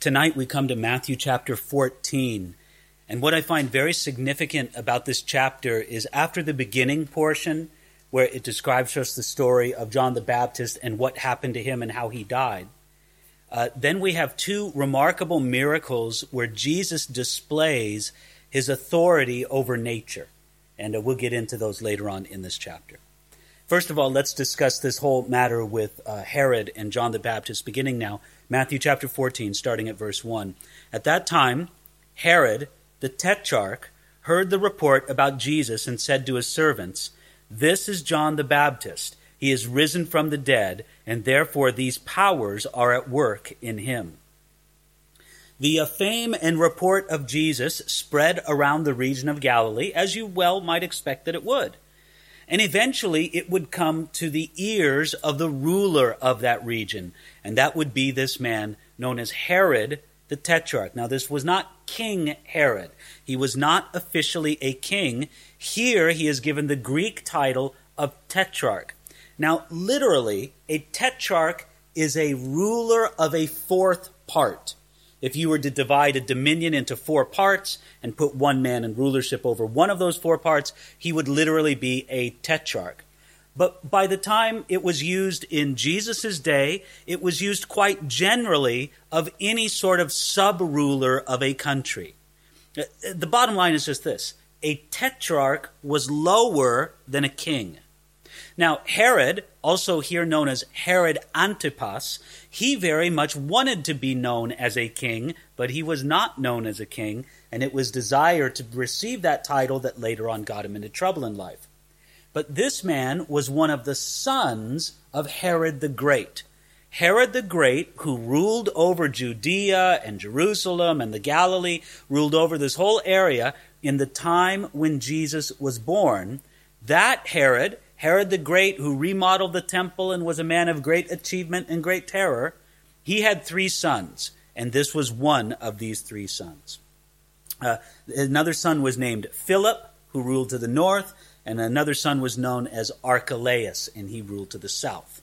Tonight we come to Matthew chapter 14, and what I find very significant about this chapter is after the beginning portion, where it describes us the story of John the Baptist and what happened to him and how he died, then we have two remarkable miracles where Jesus displays his authority over nature, and we'll get into those later on in this chapter. First of all, let's discuss this whole matter with Herod and John the Baptist, beginning now, Matthew chapter 14, starting at verse 1. At that time, Herod the Tetrarch heard the report about Jesus and said to his servants, "This is John the Baptist. He is risen from the dead, and therefore these powers are at work in him." The fame and report of Jesus spread around the region of Galilee, as you well might expect that it would. And eventually it would come to the ears of the ruler of that region, and that would be this man known as Herod the Tetrarch. Now, this was not King Herod. He was not officially a king. Here he is given the Greek title of Tetrarch. Now, literally, a tetrarch is a ruler of a fourth part. If you were to divide a dominion into four parts and put one man in rulership over one of those four parts, he would literally be a tetrarch. But by the time it was used in Jesus' day, it was used quite generally of any sort of sub-ruler of a country. The bottom line is just this: a tetrarch was lower than a king. Now, Herod, also here known as Herod Antipas, he very much wanted to be known as a king, but he was not known as a king, and it was desire to receive that title that later on got him into trouble in life. But this man was one of the sons of Herod the Great. Herod the Great, who ruled over Judea and Jerusalem and the Galilee, ruled over this whole area in the time when Jesus was born. That Herod, Herod the Great, who remodeled the temple and was a man of great achievement and great terror, he had three sons, and this was one of these three sons. Another son was named Philip, who ruled to the north, and another son was known as Archelaus, and he ruled to the south.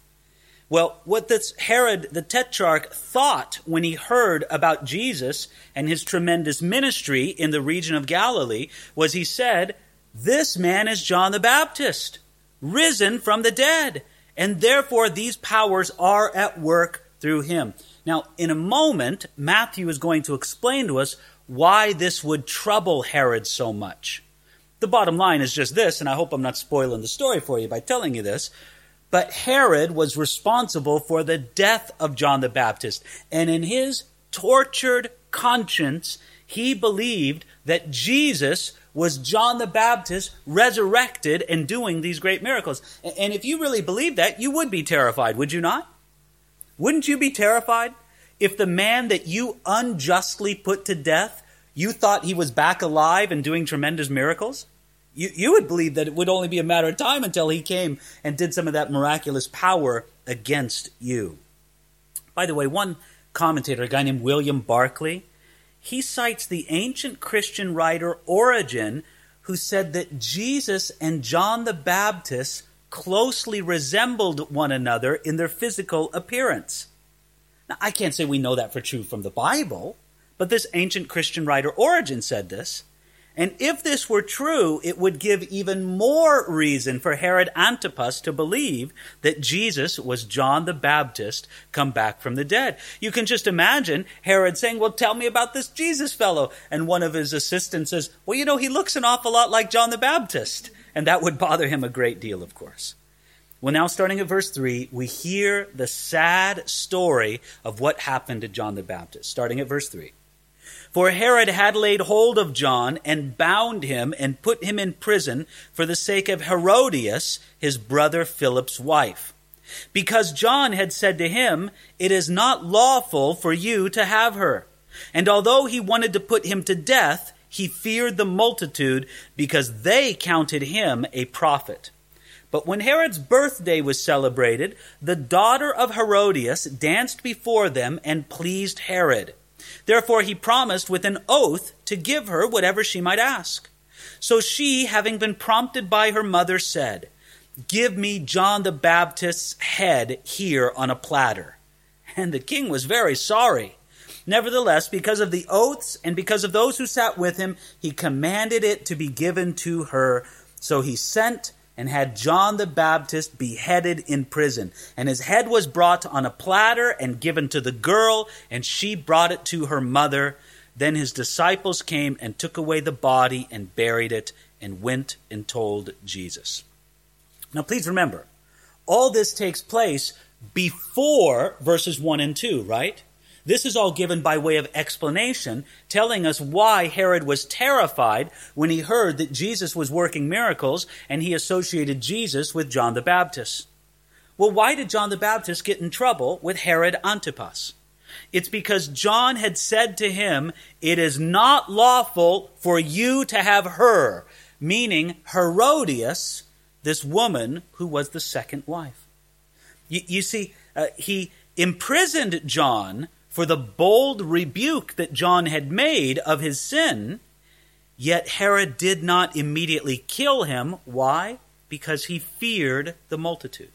Well, what this Herod the Tetrarch thought when he heard about Jesus and his tremendous ministry in the region of Galilee was he said, "This man is John the Baptist, risen from the dead, and therefore these powers are at work through him." Now, in a moment, Matthew is going to explain to us why this would trouble Herod so much. The bottom line is just this, and I hope I'm not spoiling the story for you by telling you this, but Herod was responsible for the death of John the Baptist, and in his tortured conscience, he believed that Jesus was John the Baptist resurrected and doing these great miracles. And if you really believed that, you would be terrified, would you not? Wouldn't you be terrified if the man that you unjustly put to death, you thought he was back alive and doing tremendous miracles? You would believe that it would only be a matter of time until he came and did some of that miraculous power against you. By the way, one commentator, a guy named William Barclay, he cites the ancient Christian writer Origen, who said that Jesus and John the Baptist closely resembled one another in their physical appearance. Now, I can't say we know that for true from the Bible, but this ancient Christian writer Origen said this. And if this were true, it would give even more reason for Herod Antipas to believe that Jesus was John the Baptist come back from the dead. You can just imagine Herod saying, "Well, tell me about this Jesus fellow." And one of his assistants says, "Well, you know, he looks an awful lot like John the Baptist." And that would bother him a great deal, of course. Well, now starting at verse 3, we hear the sad story of what happened to John the Baptist. Starting at verse 3. "For Herod had laid hold of John and bound him and put him in prison for the sake of Herodias, his brother Philip's wife, because John had said to him, 'It is not lawful for you to have her.' And although he wanted to put him to death, he feared the multitude because they counted him a prophet. But when Herod's birthday was celebrated, the daughter of Herodias danced before them and pleased Herod. Therefore he promised with an oath to give her whatever she might ask. So she, having been prompted by her mother, said, 'Give me John the Baptist's head here on a platter.' And the king was very sorry, Nevertheless, because of the oaths and because of those who sat with him, he commanded it to be given to her. So he sent and had John the Baptist beheaded in prison. And his head was brought on a platter and given to the girl, and she brought it to her mother. Then his disciples came and took away the body and buried it and went and told Jesus. Now please remember, all this takes place before verses 1 and 2, right? This is all given by way of explanation, telling us why Herod was terrified when he heard that Jesus was working miracles and he associated Jesus with John the Baptist. Well, why did John the Baptist get in trouble with Herod Antipas? It's because John had said to him, "It is not lawful for you to have her," meaning Herodias, this woman who was the second wife. You see, he imprisoned John for the bold rebuke that John had made of his sin, yet Herod did not immediately kill him. Why? Because he feared the multitude.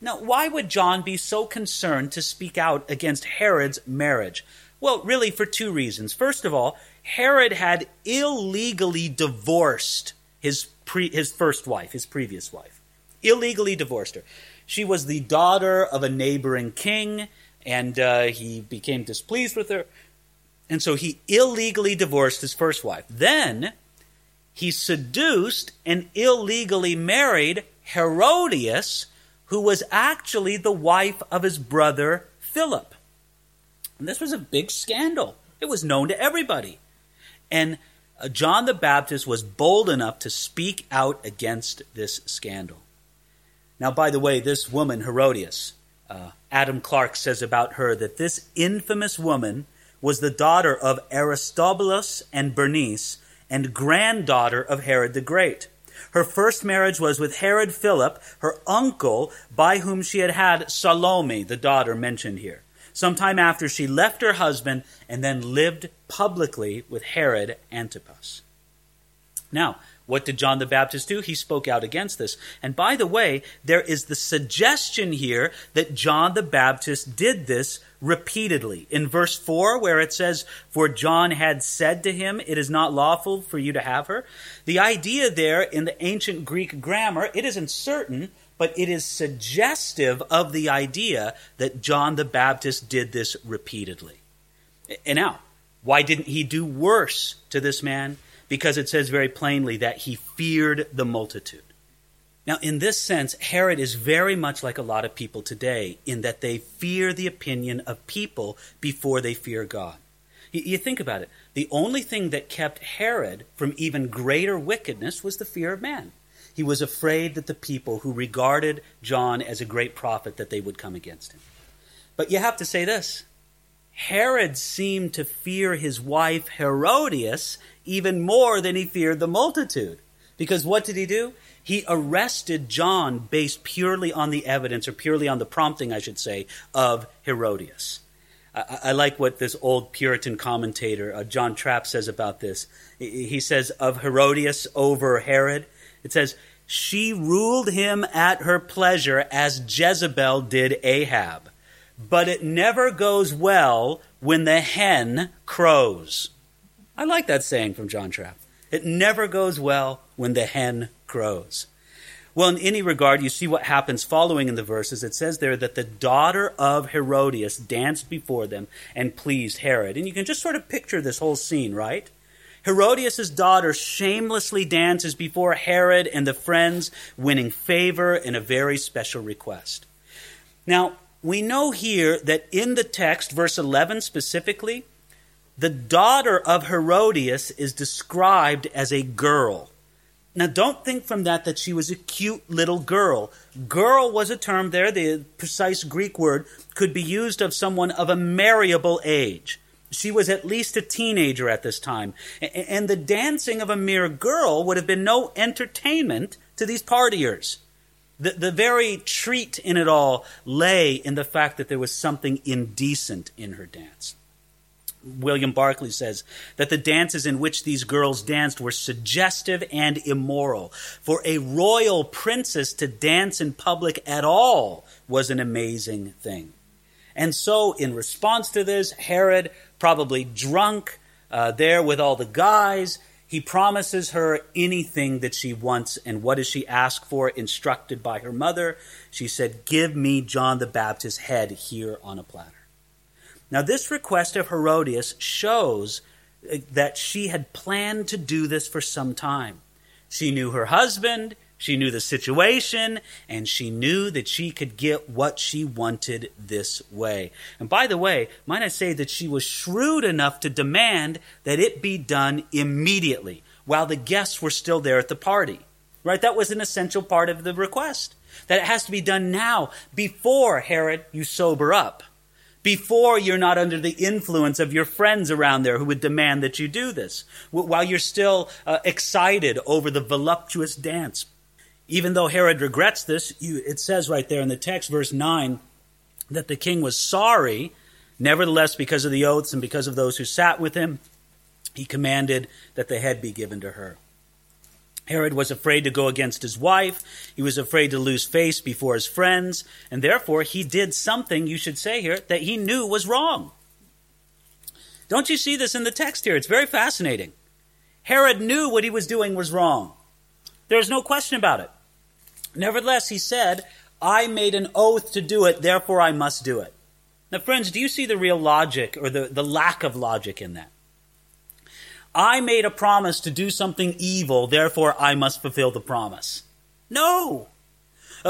Now, why would John be so concerned to speak out against Herod's marriage? Well, really for two reasons. First of all, Herod had illegally divorced his first wife, his previous wife. Illegally divorced her. She was the daughter of a neighboring king, and he became displeased with her. And so he illegally divorced his first wife. Then he seduced and illegally married Herodias, who was actually the wife of his brother Philip. And this was a big scandal. It was known to everybody. And John the Baptist was bold enough to speak out against this scandal. Now, by the way, this woman, Herodias, Adam Clarke says about her that this infamous woman was the daughter of Aristobulus and Bernice and granddaughter of Herod the Great. Her first marriage was with Herod Philip, her uncle, by whom she had had Salome, the daughter mentioned here. Sometime after, she left her husband and then lived publicly with Herod Antipas. Now, what did John the Baptist do? He spoke out against this. And by the way, there is the suggestion here that John the Baptist did this repeatedly. In verse 4, where it says, "For John had said to him, it is not lawful for you to have her." The idea there in the ancient Greek grammar, it isn't certain, but it is suggestive of the idea that John the Baptist did this repeatedly. And now, why didn't he do worse to this man? Because it says very plainly that he feared the multitude. Now, in this sense, Herod is very much like a lot of people today in that they fear the opinion of people before they fear God. You think about it. The only thing that kept Herod from even greater wickedness was the fear of man. He was afraid that the people who regarded John as a great prophet, that they would come against him. But you have to say this. Herod seemed to fear his wife Herodias even more than he feared the multitude. Because what did he do? He arrested John based purely on the evidence, or purely on the prompting, I should say, of Herodias. I like what this old Puritan commentator, John Trapp, says about this. He says of Herodias over Herod, it says, "She ruled him at her pleasure as Jezebel did Ahab. But it never goes well when the hen crows." I like that saying from John Trapp. It never goes well when the hen crows. Well, in any regard, you see what happens following in the verses. It says there that the daughter of Herodias danced before them and pleased Herod. And you can just sort of picture this whole scene, right? Herodias' daughter shamelessly dances before Herod and the friends, winning favor in a very special request. Now, we know here that in the text, verse 11 specifically, the daughter of Herodias is described as a girl. Now, don't think from that she was a cute little girl. Girl was a term there, the precise Greek word, could be used of someone of a marriable age. She was at least a teenager at this time. And the dancing of a mere girl would have been no entertainment to these partiers. The very treat in it all lay in the fact that there was something indecent in her dance. William Barclay says that the dances in which these girls danced were suggestive and immoral. For a royal princess to dance in public at all was an amazing thing. And so in response to this, Herod, probably drunk there with all the guys, he promises her anything that she wants. And what does she ask for? Instructed by her mother, she said, "Give me John the Baptist's head here on a platter." Now, this request of Herodias shows that she had planned to do this for some time. She knew her husband, she knew the situation, and she knew that she could get what she wanted this way. And by the way, might I say that she was shrewd enough to demand that it be done immediately while the guests were still there at the party, right? That was an essential part of the request, that it has to be done now before, Herod, you sober up, before you're not under the influence of your friends around there who would demand that you do this, while you're still excited over the voluptuous dance. Even though Herod regrets this, it says right there in the text, verse 9, that the king was sorry. Nevertheless, because of the oaths and because of those who sat with him, he commanded that the head be given to her. Herod was afraid to go against his wife. He was afraid to lose face before his friends. And therefore, he did something, you should say here, that he knew was wrong. Don't you see this in the text here? It's very fascinating. Herod knew what he was doing was wrong. There was no question about it. Nevertheless, he said, "I made an oath to do it, therefore I must do it." Now, friends, do you see the real logic or the lack of logic in that? I made a promise to do something evil, therefore I must fulfill the promise. No!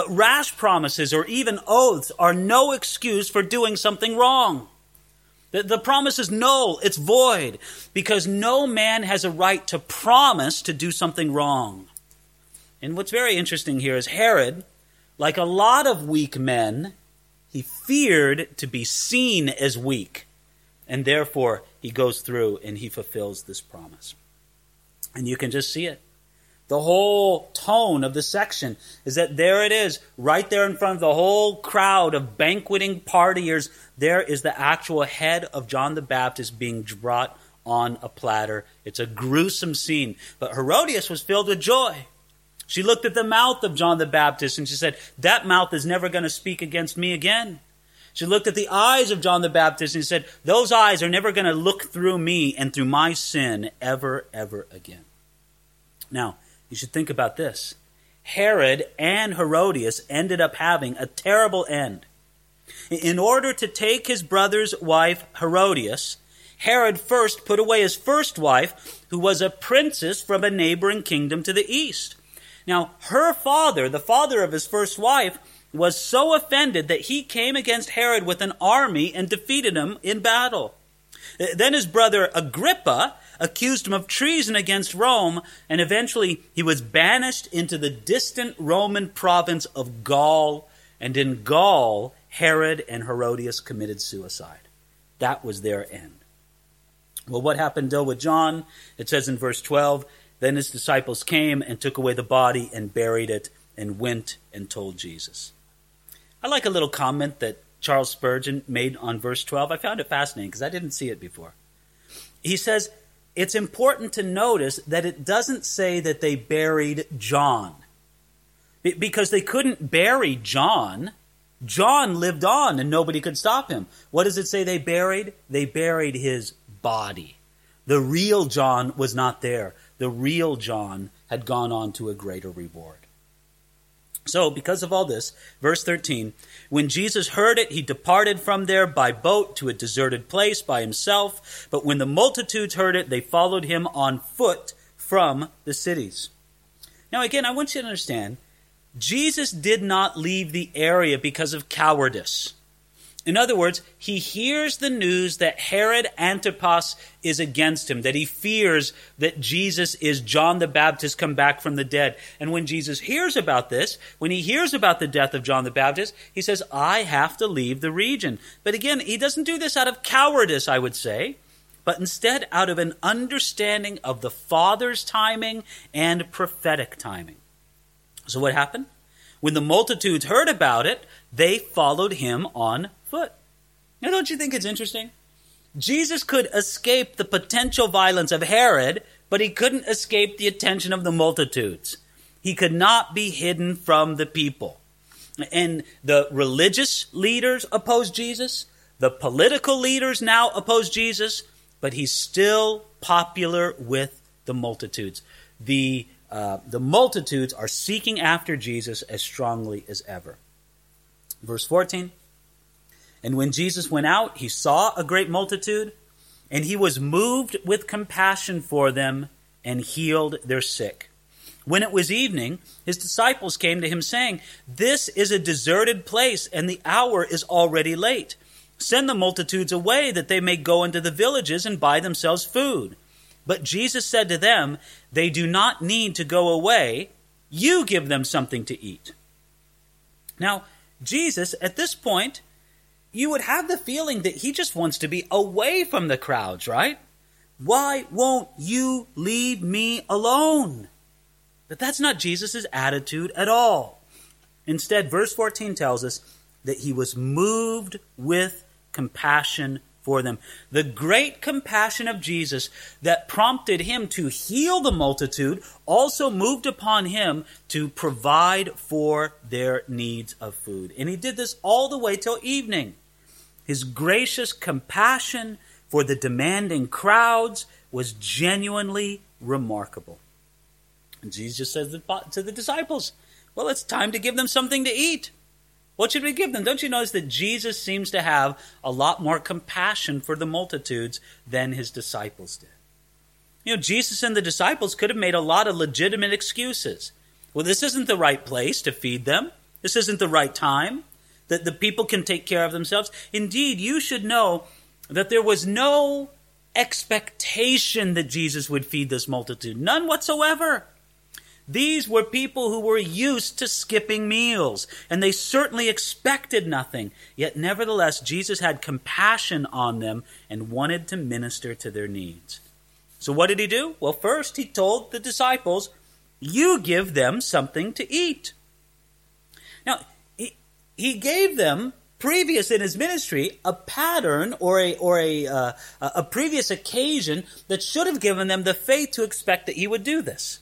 Rash promises or even oaths are no excuse for doing something wrong. The promise is null, it's void, because no man has a right to promise to do something wrong. And what's very interesting here is Herod, like a lot of weak men, he feared to be seen as weak, and therefore he goes through and he fulfills this promise. And you can just see it. The whole tone of the section is that there it is, right there in front of the whole crowd of banqueting partiers. There is the actual head of John the Baptist being brought on a platter. It's a gruesome scene. But Herodias was filled with joy. She looked at the mouth of John the Baptist and she said, "That mouth is never going to speak against me again." She looked at the eyes of John the Baptist and said, "Those eyes are never going to look through me and through my sin ever, ever again." Now, you should think about this. Herod and Herodias ended up having a terrible end. In order to take his brother's wife, Herodias, Herod first put away his first wife, who was a princess from a neighboring kingdom to the east. Now, her father, the father of his first wife, was so offended that he came against Herod with an army and defeated him in battle. Then his brother Agrippa accused him of treason against Rome, and eventually he was banished into the distant Roman province of Gaul. And in Gaul, Herod and Herodias committed suicide. That was their end. Well, what happened though with John? It says in verse 12, "Then his disciples came and took away the body and buried it and went and told Jesus." I like a little comment that Charles Spurgeon made on verse 12. I found it fascinating because I didn't see it before. He says, it's important to notice that it doesn't say that they buried John, because they couldn't bury John. John lived on and nobody could stop him. What does it say they buried? They buried his body. The real John was not there. The real John had gone on to a greater reward. So because of all this, verse 13, "When Jesus heard it, he departed from there by boat to a deserted place by himself. But when the multitudes heard it, they followed him on foot from the cities." Now again, I want you to understand, Jesus did not leave the area because of cowardice. In other words, he hears the news that Herod Antipas is against him, that he fears that Jesus is John the Baptist come back from the dead. And when Jesus hears about this, when he hears about the death of John the Baptist, he says, "I have to leave the region." But again, he doesn't do this out of cowardice, I would say, but instead out of an understanding of the Father's timing and prophetic timing. So what happened? When the multitudes heard about it, they followed him on foot. Now, don't you think it's interesting? Jesus could escape the potential violence of Herod, but he couldn't escape the attention of the multitudes. He could not be hidden from the people. And the religious leaders opposed Jesus. The political leaders now oppose Jesus, but he's still popular with the multitudes. The multitudes are seeking after Jesus as strongly as ever. Verse 14, and when Jesus went out, he saw a great multitude, and he was moved with compassion for them and healed their sick. When it was evening, his disciples came to him saying, "This is a deserted place, and the hour is already late. Send the multitudes away that they may go into the villages and buy themselves food." But Jesus said to them, "They do not need to go away. You give them something to eat." Now, Jesus, at this point, you would have the feeling that he just wants to be away from the crowds, right? Why won't you leave me alone? But that's not Jesus' attitude at all. Instead, verse 14 tells us that he was moved with compassion for them. The great compassion of Jesus that prompted him to heal the multitude also moved upon him to provide for their needs of food. And he did this all the way till evening. His gracious compassion for the demanding crowds was genuinely remarkable. And Jesus says to the disciples, well, it's time to give them something to eat. What should we give them? Don't you notice that Jesus seems to have a lot more compassion for the multitudes than his disciples did? You know, Jesus and the disciples could have made a lot of legitimate excuses. Well, this isn't the right place to feed them. This isn't the right time. That the people can take care of themselves. Indeed, you should know that there was no expectation that Jesus would feed this multitude. None whatsoever. These were people who were used to skipping meals, and they certainly expected nothing. Yet nevertheless, Jesus had compassion on them and wanted to minister to their needs. So what did he do? Well, first he told the disciples, you give them something to eat. Now, he gave them, previous in his ministry, a pattern or a previous occasion that should have given them the faith to expect that he would do this.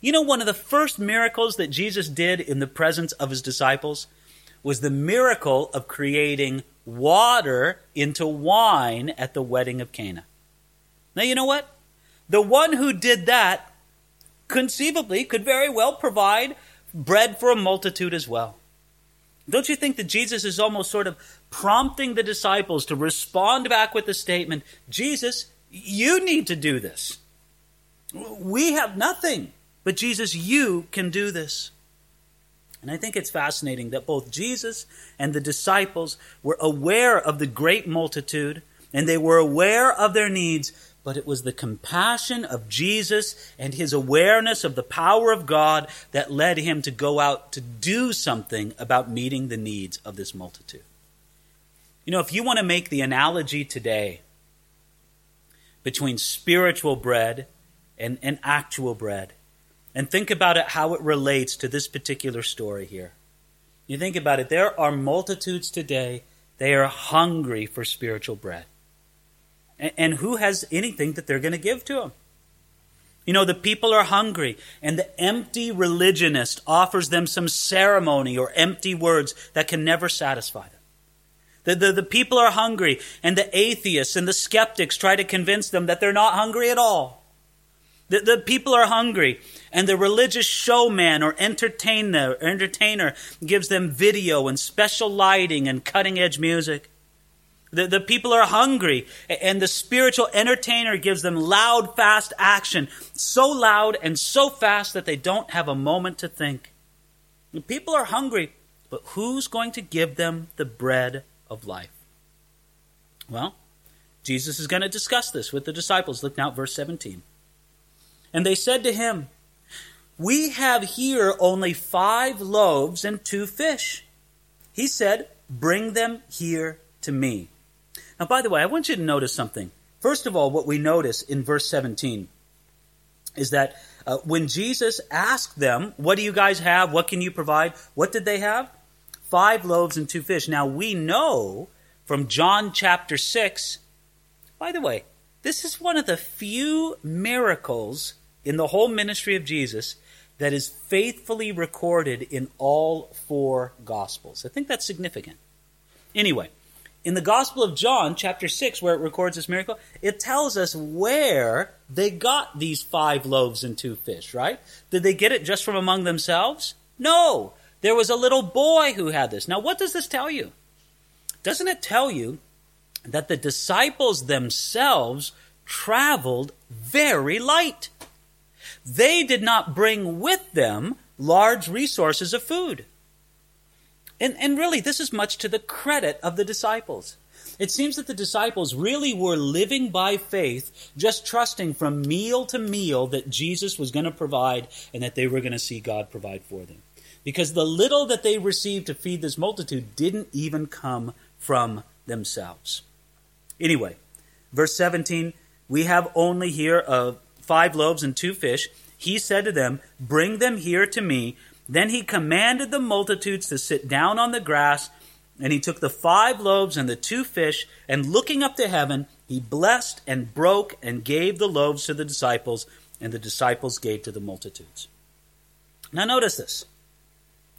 You know, one of the first miracles that Jesus did in the presence of his disciples was the miracle of creating water into wine at the wedding of Cana. Now, you know what? The one who did that conceivably could very well provide bread for a multitude as well. Don't you think that Jesus is almost sort of prompting the disciples to respond back with the statement, Jesus, you need to do this. We have nothing. But Jesus, you can do this. And I think it's fascinating that both Jesus and the disciples were aware of the great multitude, and they were aware of their needs, but it was the compassion of Jesus and his awareness of the power of God that led him to go out to do something about meeting the needs of this multitude. You know, if you want to make the analogy today between spiritual bread and actual bread, and think about it, how it relates to this particular story here. You think about it, there are multitudes today, they are hungry for spiritual bread. And who has anything that they're going to give to them? You know, the people are hungry, and the empty religionist offers them some ceremony or empty words that can never satisfy them. The people are hungry, and the atheists and the skeptics try to convince them that they're not hungry at all. The people are hungry, and the religious showman or entertainer gives them video and special lighting and cutting-edge music. The people are hungry, and the spiritual entertainer gives them loud, fast action, so loud and so fast that they don't have a moment to think. The people are hungry, but who's going to give them the bread of life? Well, Jesus is going to discuss this with the disciples. Look now at verse 17. And they said to him, we have here only 5 loaves and 2 fish. He said, bring them here to me. Now, by the way, I want you to notice something. First of all, what we notice in verse 17 is that when Jesus asked them, what do you guys have? What can you provide? What did they have? 5 loaves and 2 fish. Now, we know from John chapter 6, by the way, this is one of the few miracles in the whole ministry of Jesus that is faithfully recorded in all 4 Gospels. I think that's significant. Anyway, in the Gospel of John, chapter 6, where it records this miracle, it tells us where they got these 5 loaves and 2 fish, right? Did they get it just from among themselves? No. There was a little boy who had this. Now, what does this tell you? Doesn't it tell you that the disciples themselves traveled very light? They did not bring with them large resources of food. And really, this is much to the credit of the disciples. It seems that the disciples really were living by faith, just trusting from meal to meal that Jesus was going to provide and that they were going to see God provide for them. Because the little that they received to feed this multitude didn't even come from themselves. Anyway, verse 17, we have only here of 5 loaves and 2 fish. He said to them, "Bring them here to me." Then he commanded the multitudes to sit down on the grass, and he took the 5 loaves and the 2 fish, and looking up to heaven, he blessed and broke and gave the loaves to the disciples, and the disciples gave to the multitudes. Now notice this.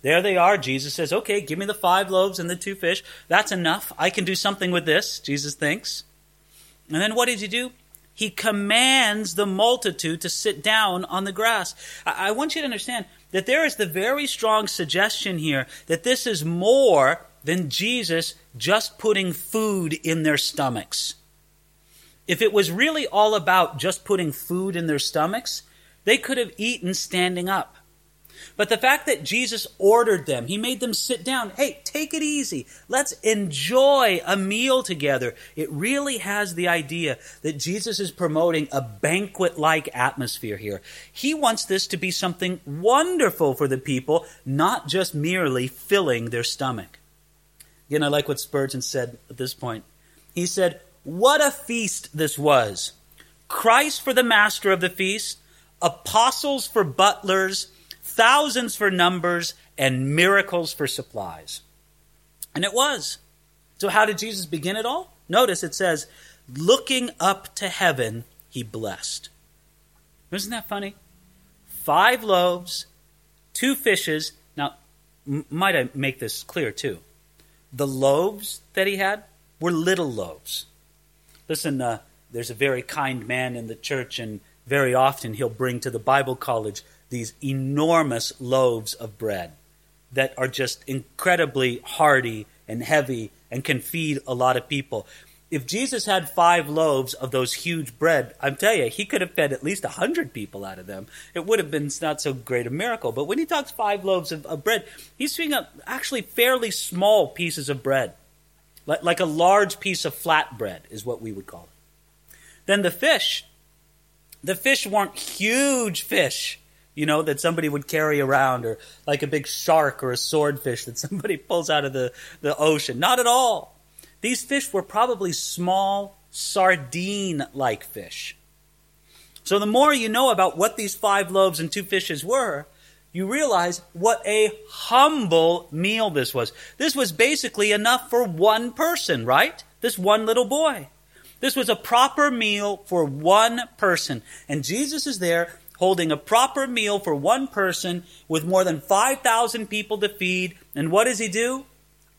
There they are. Jesus says, okay, give me the 5 loaves and the 2 fish. That's enough. I can do something with this, Jesus thinks. And then what did he do? He commands the multitude to sit down on the grass. I want you to understand that there is the very strong suggestion here that this is more than Jesus just putting food in their stomachs. If it was really all about just putting food in their stomachs, they could have eaten standing up. But the fact that Jesus ordered them, he made them sit down. Hey, take it easy. Let's enjoy a meal together. It really has the idea that Jesus is promoting a banquet-like atmosphere here. He wants this to be something wonderful for the people, not just merely filling their stomach. Again, I like what Spurgeon said at this point. He said, "What a feast this was. Christ for the master of the feast, apostles for butlers, thousands for numbers, and miracles for supplies." And it was. So how did Jesus begin it all? Notice it says, looking up to heaven, he blessed. Isn't that funny? 5 loaves, 2 fishes. Now, might I make this clear too? The loaves that he had were little loaves. Listen, there's a very kind man in the church, and very often he'll bring to the Bible college these enormous loaves of bread that are just incredibly hearty and heavy and can feed a lot of people. If Jesus had 5 loaves of those huge bread, I'm telling you, he could have fed at least 100 people out of them. It would have been not so great a miracle. But when he talks 5 loaves of bread, he's speaking of actually fairly small pieces of bread, like a large piece of flatbread is what we would call it. Then the fish weren't huge fish, you know, that somebody would carry around, or like a big shark or a swordfish that somebody pulls out of the ocean. Not at all. These fish were probably small, sardine-like fish. So the more you know about what these 5 loaves and 2 fishes were, you realize what a humble meal this was. This was basically enough for one person, right? This one little boy. This was a proper meal for one person. And Jesus is there holding a proper meal for one person with more than 5,000 people to feed. And what does he do?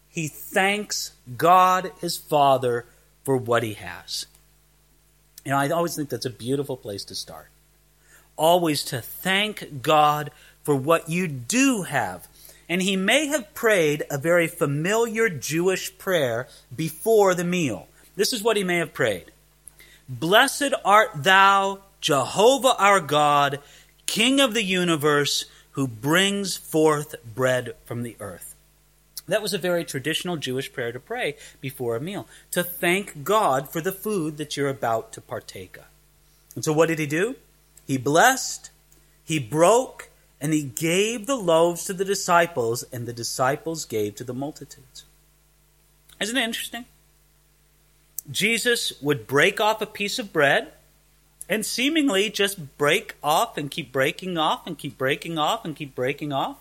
He thanks God, his Father, for what he has. You know, I always think that's a beautiful place to start. Always to thank God for what you do have. And he may have prayed a very familiar Jewish prayer before the meal. This is what he may have prayed. "Blessed art thou, Jehovah our God, King of the universe, who brings forth bread from the earth." That was a very traditional Jewish prayer to pray before a meal, to thank God for the food that you're about to partake of. And so what did he do? He blessed, he broke, and he gave the loaves to the disciples, and the disciples gave to the multitudes. Isn't it interesting? Jesus would break off a piece of bread, and seemingly just break off and keep breaking off and keep breaking off and keep breaking off.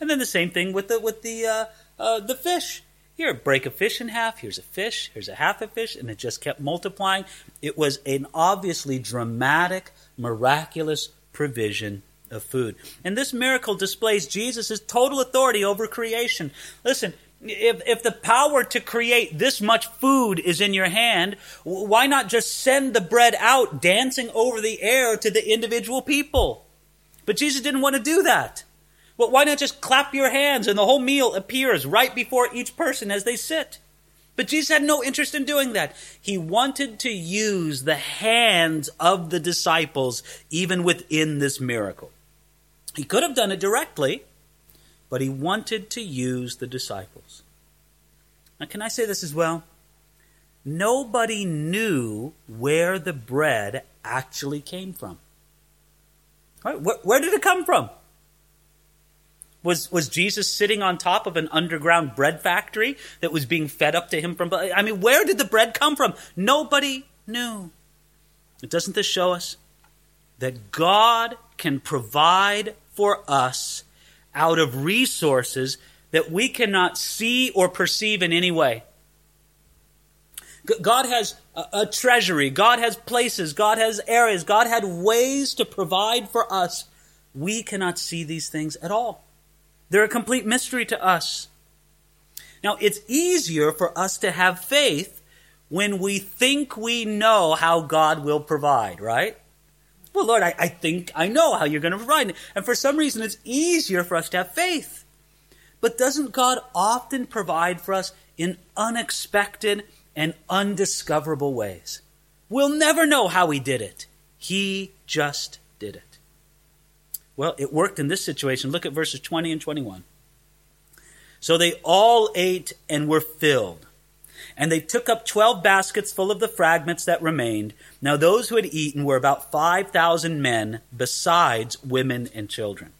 And then the same thing with the fish. Here, break a fish in half. Here's a fish. Here's a half a fish. And it just kept multiplying. It was an obviously dramatic, miraculous provision of food. And this miracle displays Jesus' total authority over creation. Listen, If the power to create this much food is in your hand, why not just send the bread out dancing over the air to the individual people? But Jesus didn't want to do that. Well, why not just clap your hands and the whole meal appears right before each person as they sit? But Jesus had no interest in doing that. He wanted to use the hands of the disciples even within this miracle. He could have done it directly, but he wanted to use the disciples. Now, can I say this as well? Nobody knew where the bread actually came from. All right, where did it come from? Was Jesus sitting on top of an underground bread factory that was being fed up to him from... I mean, where did the bread come from? Nobody knew. Doesn't this show us that God can provide for us out of resources that we cannot see or perceive in any way? God has a treasury. God has places. God has areas. God had ways to provide for us. We cannot see these things at all. They're a complete mystery to us. Now, it's easier for us to have faith when we think we know how God will provide, right? Well, Lord, I think I know how you're going to provide. And for some reason, it's easier for us to have faith. But doesn't God often provide for us in unexpected and undiscoverable ways? We'll never know how he did it. He just did it. Well, it worked in this situation. Look at verses 20 and 21. So they all ate and were filled. And they took up 12 baskets full of the fragments that remained. Now those who had eaten were about 5,000 men, besides women and children.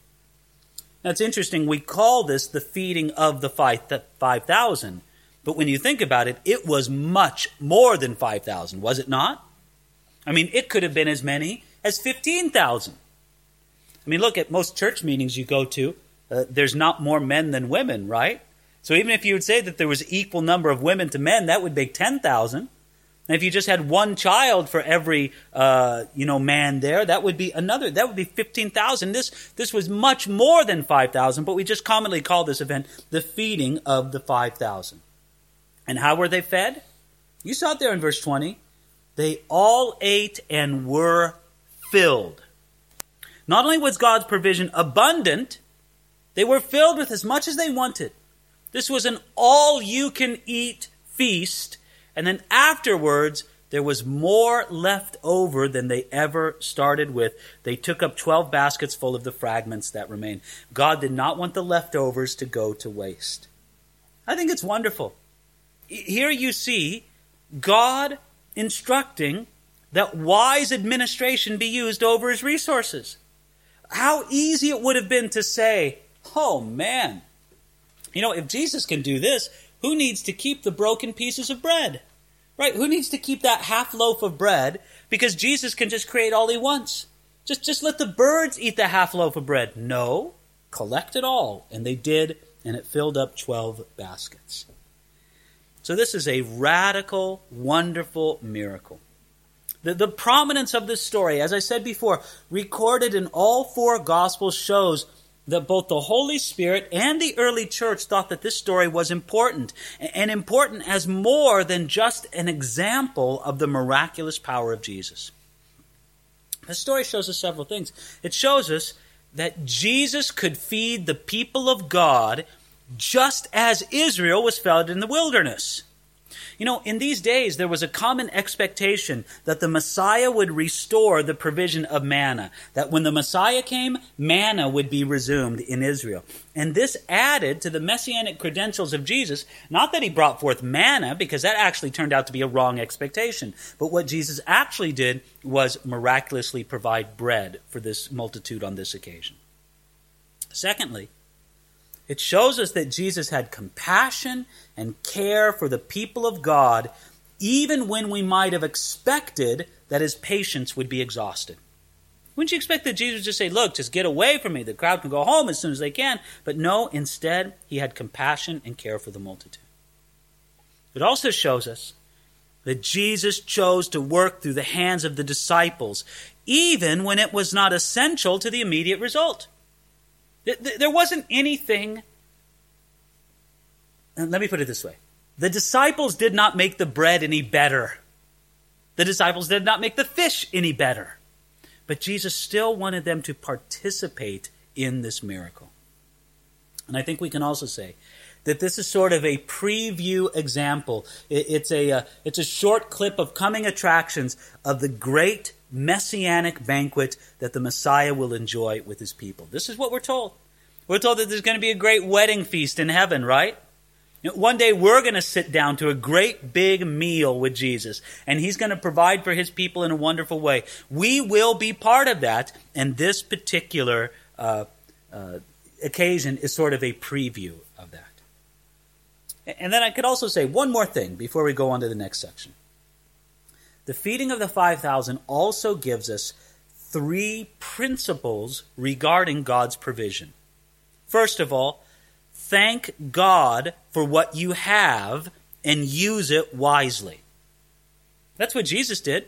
Now it's interesting. We call this the feeding of the 5,000. But when you think about it, it was much more than 5,000, was it not? I mean, it could have been as many as 15,000. I mean, look, at most church meetings you go to, there's not more men than women, right? So even if you would say that there was equal number of women to men, that would make 10,000. And if you just had one child for every, man there, that would be another. That would be 15,000. This was much more than 5,000, but we just commonly call this event the feeding of the 5,000. And how were they fed? You saw it there in verse 20. They all ate and were filled. Not only was God's provision abundant, they were filled with as much as they wanted. This was an all-you-can-eat feast, and then afterwards, there was more left over than they ever started with. They took up 12 baskets full of the fragments that remained. God did not want the leftovers to go to waste. I think it's wonderful. Here you see God instructing that wise administration be used over his resources. How easy it would have been to say, oh man, if Jesus can do this, who needs to keep the broken pieces of bread? Right? Who needs to keep that half loaf of bread? Because Jesus can just create all he wants. Just let the birds eat the half loaf of bread. No, collect it all. And they did, and it filled up 12 baskets. So this is a radical, wonderful miracle. The prominence of this story, as I said before, recorded in all four Gospels, shows that both the Holy Spirit and the early church thought that this story was important, and important as more than just an example of the miraculous power of Jesus. This story shows us several things. It shows us that Jesus could feed the people of God just as Israel was fed in the wilderness. In these days, there was a common expectation that the Messiah would restore the provision of manna, that when the Messiah came, manna would be resumed in Israel. And this added to the messianic credentials of Jesus, not that he brought forth manna, because that actually turned out to be a wrong expectation, but what Jesus actually did was miraculously provide bread for this multitude on this occasion. Secondly, it shows us that Jesus had compassion and care for the people of God, even when we might have expected that his patience would be exhausted. Wouldn't you expect that Jesus would just say, look, just get away from me. The crowd can go home as soon as they can. But no, instead, he had compassion and care for the multitude. It also shows us that Jesus chose to work through the hands of the disciples, even when it was not essential to the immediate result. There wasn't anything Let me put it this way. The disciples did not make the bread any better. The disciples did not make the fish any better. But Jesus still wanted them to participate in this miracle. And I think we can also say that this is sort of a preview example. It's a short clip of coming attractions of the great messianic banquet that the Messiah will enjoy with his people. This is what we're told. We're told that there's going to be a great wedding feast in heaven, right? One day we're going to sit down to a great big meal with Jesus, and he's going to provide for his people in a wonderful way. We will be part of that, and this particular occasion is sort of a preview of that. And then I could also say one more thing before we go on to the next section. The feeding of the 5,000 also gives us three principles regarding God's provision. First of all, thank God for what you have and use it wisely. That's what Jesus did.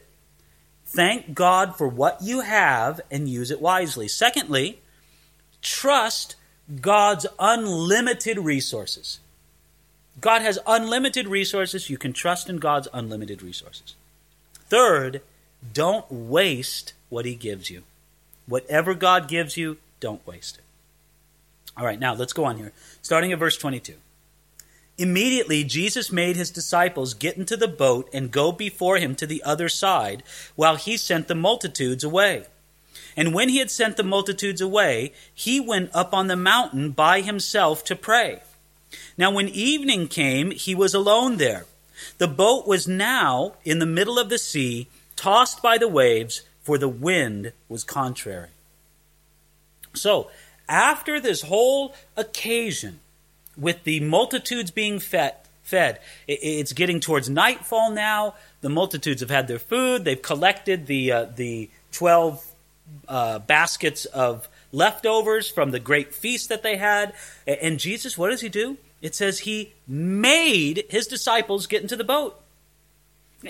Thank God for what you have and use it wisely. Secondly, trust God's unlimited resources. God has unlimited resources. You can trust in God's unlimited resources. Third, don't waste what he gives you. Whatever God gives you, don't waste it. All right, now let's go on here. Starting at verse 22. Immediately Jesus made his disciples get into the boat and go before him to the other side, while he sent the multitudes away. And when he had sent the multitudes away, he went up on the mountain by himself to pray. Now when evening came, he was alone there. The boat was now in the middle of the sea, tossed by the waves, for the wind was contrary. So, after this whole occasion, with the multitudes being fed, it's getting towards nightfall now. The multitudes have had their food. They've collected the 12 baskets of leftovers from the great feast that they had. And Jesus, what does he do? It says he made his disciples get into the boat.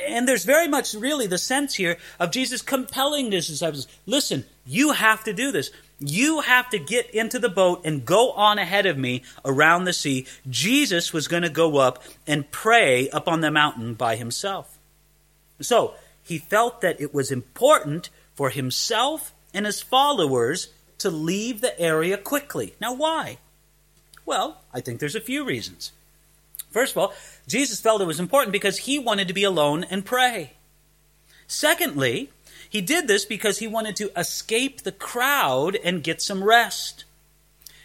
And there's very much really the sense here of Jesus compelling his disciples, listen, you have to do this. You have to get into the boat and go on ahead of me around the sea. Jesus was going to go up and pray up on the mountain by himself. So he felt that it was important for himself and his followers to leave the area quickly. Now, why? Well, I think there's a few reasons. First of all, Jesus felt it was important because he wanted to be alone and pray. Secondly, he did this because he wanted to escape the crowd and get some rest.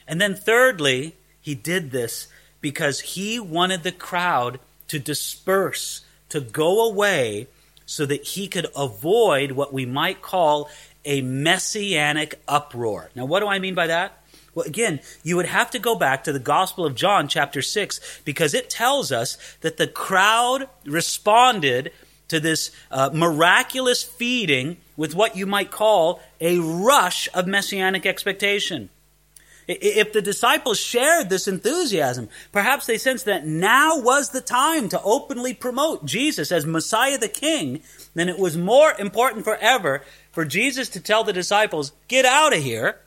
And then thirdly, he did this because he wanted the crowd to disperse, to go away, so that he could avoid what we might call a messianic uproar. Now, what do I mean by that? Well, again, you would have to go back to the Gospel of John, chapter 6, because it tells us that the crowd responded to this miraculous feeding with what you might call a rush of messianic expectation. If the disciples shared this enthusiasm, perhaps they sensed that now was the time to openly promote Jesus as Messiah the King, then it was more important forever for Jesus to tell the disciples, get out of here,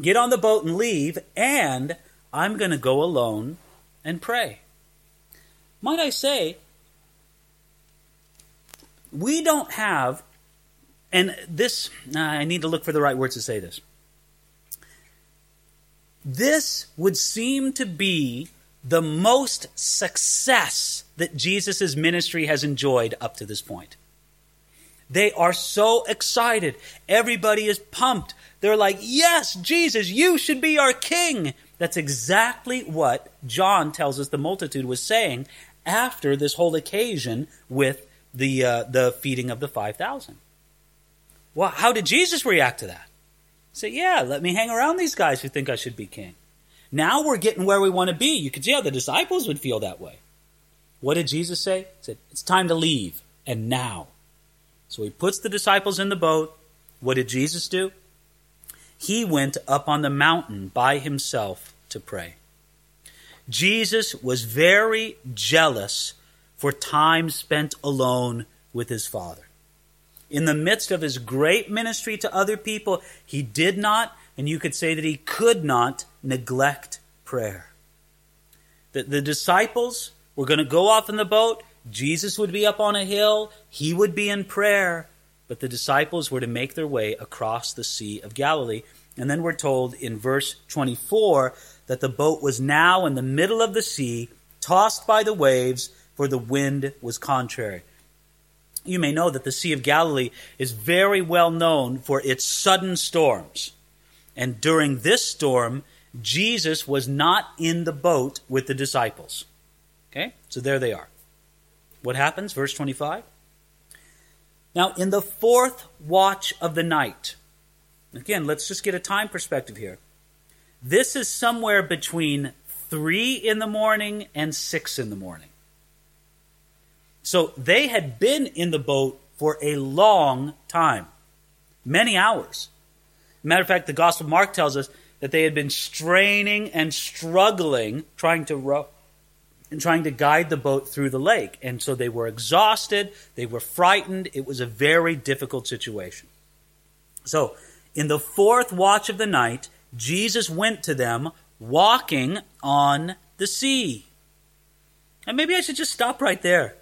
get on the boat and leave, and I'm going to go alone and pray. Might I say, we don't have, and this, I need to look for the right words to say this. This would seem to be the most success that Jesus' ministry has enjoyed up to this point. They are so excited. Everybody is pumped. They're like, yes, Jesus, you should be our king. That's exactly what John tells us the multitude was saying after this whole occasion with the feeding of the 5,000. Well, how did Jesus react to that? He said, yeah, let me hang around these guys who think I should be king. Now we're getting where we want to be. You could see how the disciples would feel that way. What did Jesus say? He said, it's time to leave, and now. So he puts the disciples in the boat. What did Jesus do? He went up on the mountain by himself to pray. Jesus was very jealous for time spent alone with his Father. In the midst of his great ministry to other people, he did not, and you could say that he could not, neglect prayer. that the disciples were going to go off in the boat. Jesus would be up on a hill. He would be in prayer. But the disciples were to make their way across the Sea of Galilee. And then we're told in verse 24 that the boat was now in the middle of the sea, tossed by the waves, for the wind was contrary. You may know that the Sea of Galilee is very well known for its sudden storms. And during this storm, Jesus was not in the boat with the disciples. Okay? So there they are. What happens? Verse 25. Now, in the fourth watch of the night, again, let's just get a time perspective here. This is somewhere between 3 in the morning and 6 in the morning. So they had been in the boat for a long time, many hours. Matter of fact, the Gospel of Mark tells us that they had been straining and struggling, trying to guide the boat through the lake. And so they were exhausted, they were frightened. It was a very difficult situation. So in the fourth watch of the night, Jesus went to them walking on the sea. And maybe I should just stop right there.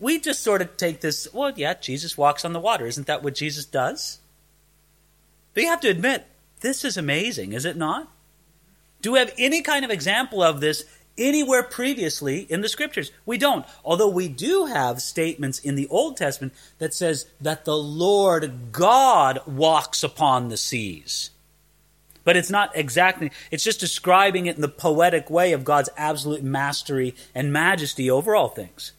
We just sort of take this, well, yeah, Jesus walks on the water. Isn't that what Jesus does? But you have to admit, this is amazing, is it not? Do we have any kind of example of this anywhere previously in the Scriptures? We don't. Although we do have statements in the Old Testament that says that the Lord God walks upon the seas. But it's not exactly, it's just describing it in the poetic way of God's absolute mastery and majesty over all things.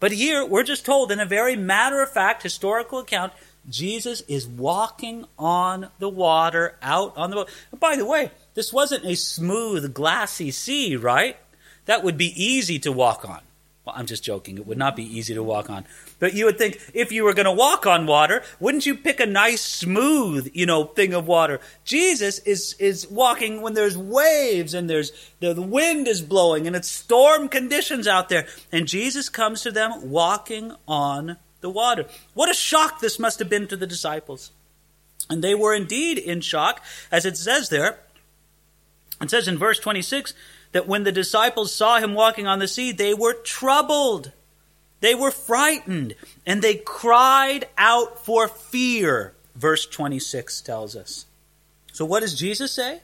But here, we're just told in a very matter-of-fact historical account, Jesus is walking on the water, out on the boat. And by the way, this wasn't a smooth, glassy sea, right? That would be easy to walk on. Well, I'm just joking. It would not be easy to walk on. But you would think if you were going to walk on water, wouldn't you pick a nice, smooth, thing of water? Jesus is walking when there's waves and there's the wind is blowing and it's storm conditions out there. And Jesus comes to them walking on the water. What a shock this must have been to the disciples. And they were indeed in shock, as it says there. It says in verse 26, that when the disciples saw him walking on the sea, they were troubled. They were frightened, and they cried out for fear, verse 26 tells us. So what does Jesus say?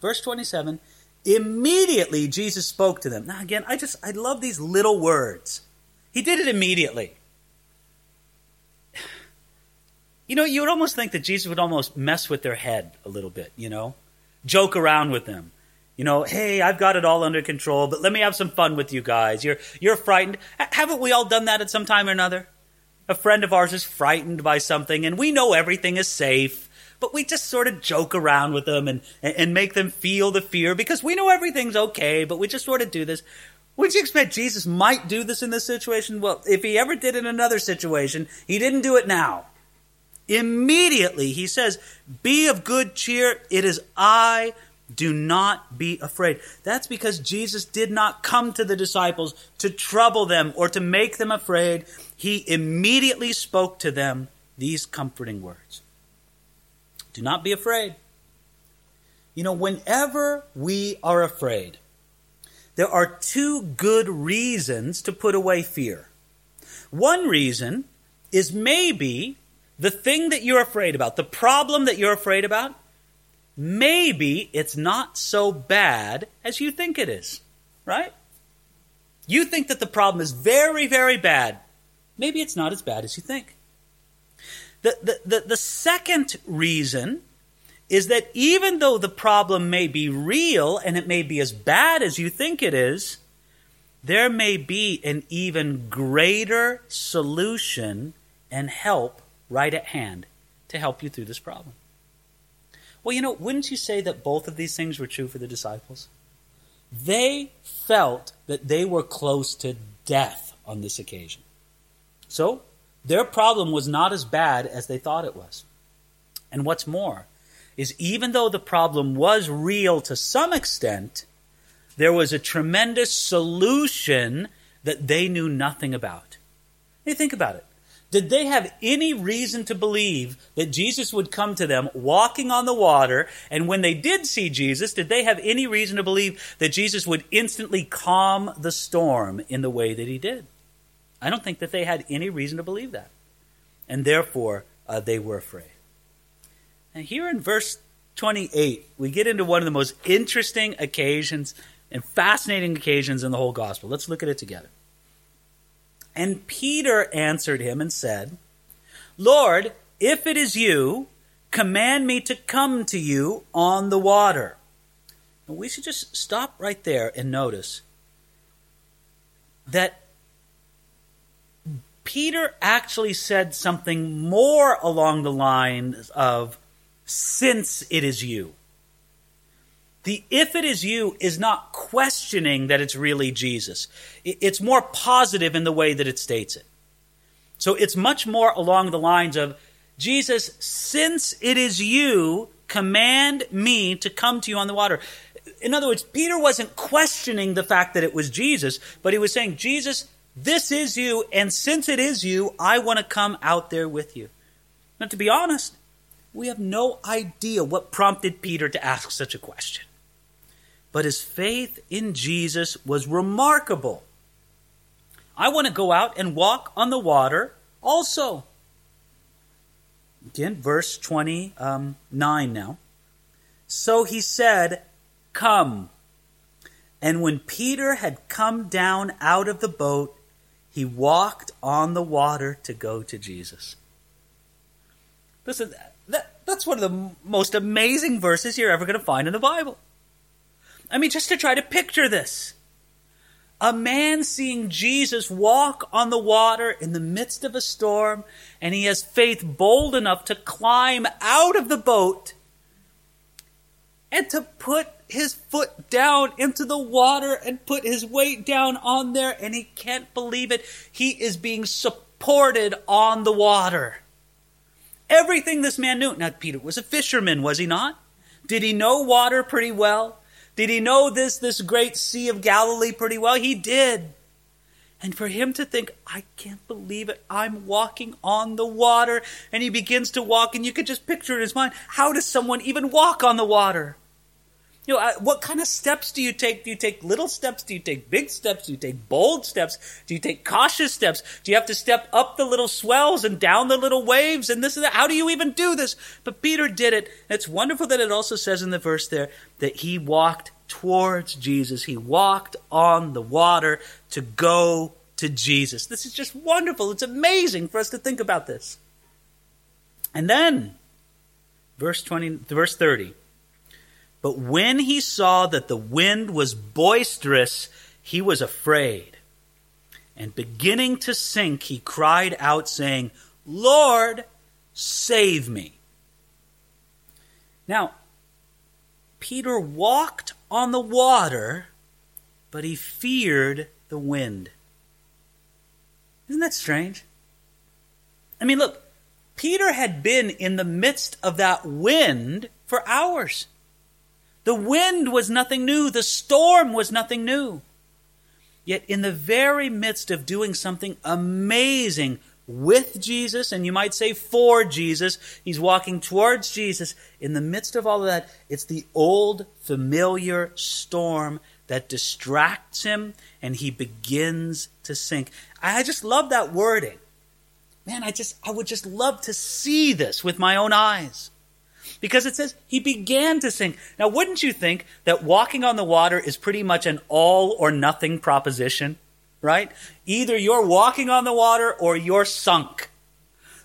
Verse 27, immediately Jesus spoke to them. Now again, I love these little words. He did it immediately. You would almost think that Jesus would almost mess with their head a little bit, joke around with them. Hey, I've got it all under control, but let me have some fun with you guys. You're frightened. Haven't we all done that at some time or another? A friend of ours is frightened by something, and we know everything is safe, but we just sort of joke around with them and make them feel the fear because we know everything's okay, but we just sort of do this. Wouldn't you expect Jesus might do this in this situation? Well, if he ever did in another situation, he didn't do it now. Immediately, he says, be of good cheer, it is I. Do not be afraid. That's because Jesus did not come to the disciples to trouble them or to make them afraid. He immediately spoke to them these comforting words. Do not be afraid. Whenever we are afraid, there are two good reasons to put away fear. One reason is maybe the thing that you're afraid about, the problem that you're afraid about, maybe it's not so bad as you think it is, right? You think that the problem is very, very bad. Maybe it's not as bad as you think. The second reason is that even though the problem may be real and it may be as bad as you think it is, there may be an even greater solution and help right at hand to help you through this problem. Well, wouldn't you say that both of these things were true for the disciples? They felt that they were close to death on this occasion. So, their problem was not as bad as they thought it was. And what's more, is even though the problem was real to some extent, there was a tremendous solution that they knew nothing about. Think about it. Did they have any reason to believe that Jesus would come to them walking on the water? And when they did see Jesus, did they have any reason to believe that Jesus would instantly calm the storm in the way that he did? I don't think that they had any reason to believe that. And therefore, they were afraid. And here in verse 28, we get into one of the most interesting occasions and fascinating occasions in the whole gospel. Let's look at it together. And Peter answered him and said, "Lord, if it is you, command me to come to you on the water." And we should just stop right there and notice that Peter actually said something more along the lines of, "Since it is you." The "if it is you" is not questioning that it's really Jesus. It's more positive in the way that it states it. So it's much more along the lines of, "Jesus, since it is you, command me to come to you on the water." In other words, Peter wasn't questioning the fact that it was Jesus, but he was saying, "Jesus, this is you, and since it is you, I want to come out there with you." Now, to be honest, we have no idea what prompted Peter to ask such a question. But his faith in Jesus was remarkable. I want to go out and walk on the water also. Again, verse 29 now. So he said, "Come." And when Peter had come down out of the boat, he walked on the water to go to Jesus. Listen, that's one of the most amazing verses you're ever going to find in the Bible. I mean, just to try to picture this. A man seeing Jesus walk on the water in the midst of a storm, and he has faith bold enough to climb out of the boat and to put his foot down into the water and put his weight down on there, and he can't believe it. He is being supported on the water. Everything this man knew. Now, Peter was a fisherman, was he not? Did he know water pretty well? Did he know this great Sea of Galilee pretty well? He did. And for him to think, "I can't believe it, I'm walking on the water," and he begins to walk, and you could just picture in his mind, how does someone even walk on the water? You know, what kind of steps do you take? Do you take little steps? Do you take big steps? Do you take bold steps? Do you take cautious steps? Do you have to step up the little swells and down the little waves and this and that? How do you even do this? But Peter did it. And it's wonderful that it also says in the verse there that he walked towards Jesus. He walked on the water to go to Jesus. This is just wonderful. It's amazing for us to think about this. And then, verse 30. But when he saw that the wind was boisterous, he was afraid. And beginning to sink, he cried out, saying, "Lord, save me." Now, Peter walked on the water, but he feared the wind. Isn't that strange? I mean, look, Peter had been in the midst of that wind for hours. The wind was nothing new. The storm was nothing new. Yet in the very midst of doing something amazing with Jesus, and you might say for Jesus, he's walking towards Jesus. In the midst of all of that, it's the old familiar storm that distracts him, and he begins to sink. I just love that wording. Man, I would just love to see this with my own eyes. Because it says he began to sink. Now, wouldn't you think that walking on the water is pretty much an all or nothing proposition, right? Either you're walking on the water or you're sunk.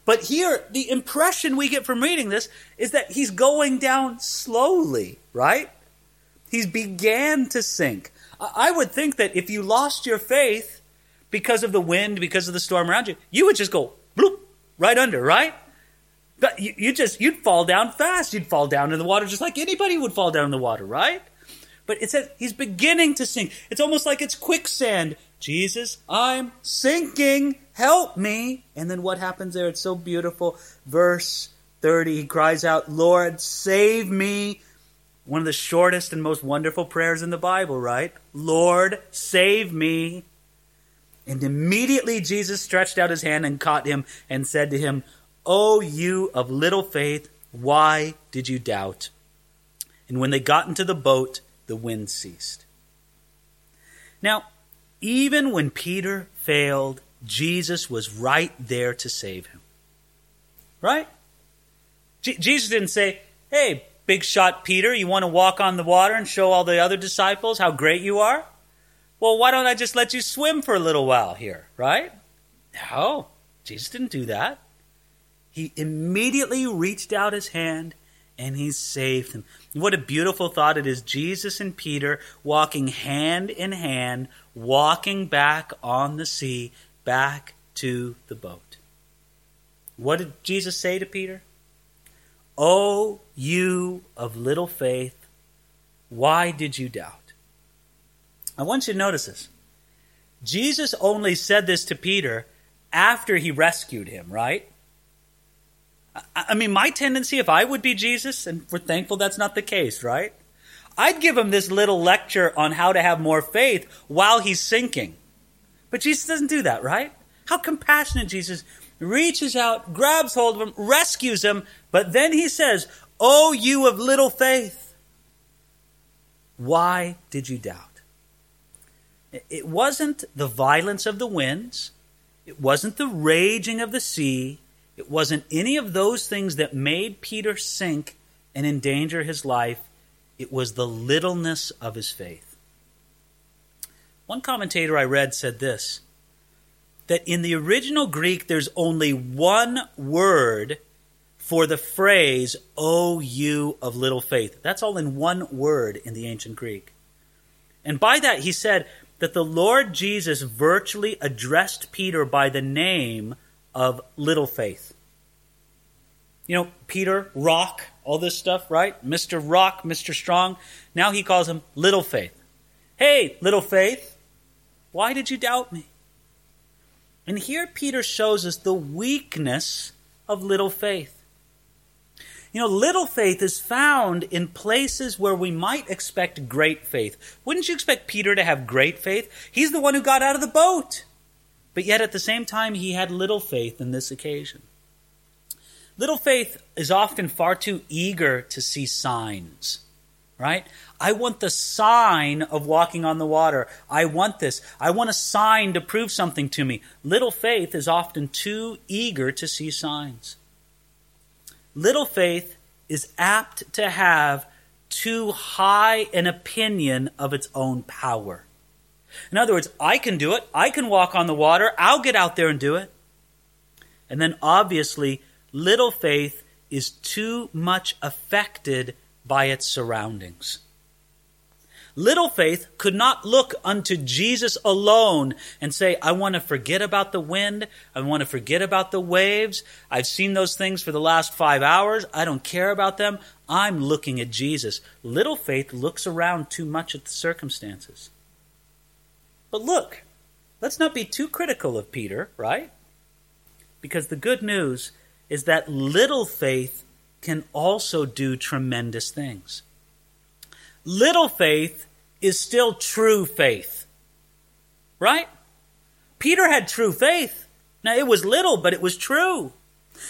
But here, the impression we get from reading this is that he's going down slowly, right? He began to sink. I would think that if you lost your faith because of the wind, because of the storm around you, you would just go bloop, right under, right? But you'd fall down fast. You'd fall down in the water just like anybody would fall down in the water, right? But it says he's beginning to sink. It's almost like it's quicksand. "Jesus, I'm sinking. Help me." And then what happens there? It's so beautiful. Verse 30, he cries out, "Lord, save me." One of the shortest and most wonderful prayers in the Bible, right? "Lord, save me." And immediately Jesus stretched out his hand and caught him and said to him, "O you of little faith, why did you doubt?" And when they got into the boat, the wind ceased. Now, even when Peter failed, Jesus was right there to save him. Right? Jesus didn't say, "Hey, big shot Peter, you want to walk on the water and show all the other disciples how great you are? Well, why don't I just let you swim for a little while here?" Right? No, Jesus didn't do that. He immediately reached out his hand and he saved him. What a beautiful thought it is. Jesus and Peter walking hand in hand, walking back on the sea, back to the boat. What did Jesus say to Peter? "O you of little faith, why did you doubt?" I want you to notice this. Jesus only said this to Peter after he rescued him, right? I mean, my tendency, if I would be Jesus, and we're thankful that's not the case, right? I'd give him this little lecture on how to have more faith while he's sinking. But Jesus doesn't do that, right? How compassionate Jesus reaches out, grabs hold of him, rescues him, but then he says, "O you of little faith, why did you doubt?" It wasn't the violence of the winds. It wasn't the raging of the sea. It wasn't any of those things that made Peter sink and endanger his life. It was the littleness of his faith. One commentator I read said this, that in the original Greek, there's only one word for the phrase, "O you of little faith." That's all in one word in the ancient Greek. And by that, he said that the Lord Jesus virtually addressed Peter by the name of little faith. You know, Peter, rock, all this stuff, right? Mr. Rock, Mr. Strong. Now he calls him little faith. "Hey, little faith, why did you doubt me?" And here Peter shows us the weakness of little faith. You know, little faith is found in places where we might expect great faith. Wouldn't you expect Peter to have great faith? He's the one who got out of the boat. But yet at the same time, he had little faith in this occasion. Little faith is often far too eager to see signs, right? I want the sign of walking on the water. I want this. I want a sign to prove something to me. Little faith is often too eager to see signs. Little faith is apt to have too high an opinion of its own power. In other words, I can do it. I can walk on the water. I'll get out there and do it. And then obviously, little faith is too much affected by its surroundings. Little faith could not look unto Jesus alone and say, "I want to forget about the wind. I want to forget about the waves. I've seen those things for the last 5 hours. I don't care about them. I'm looking at Jesus." Little faith looks around too much at the circumstances. But look, let's not be too critical of Peter, right? Because the good news is that little faith can also do tremendous things. Little faith is still true faith, right? Peter had true faith. Now, it was little, but it was true.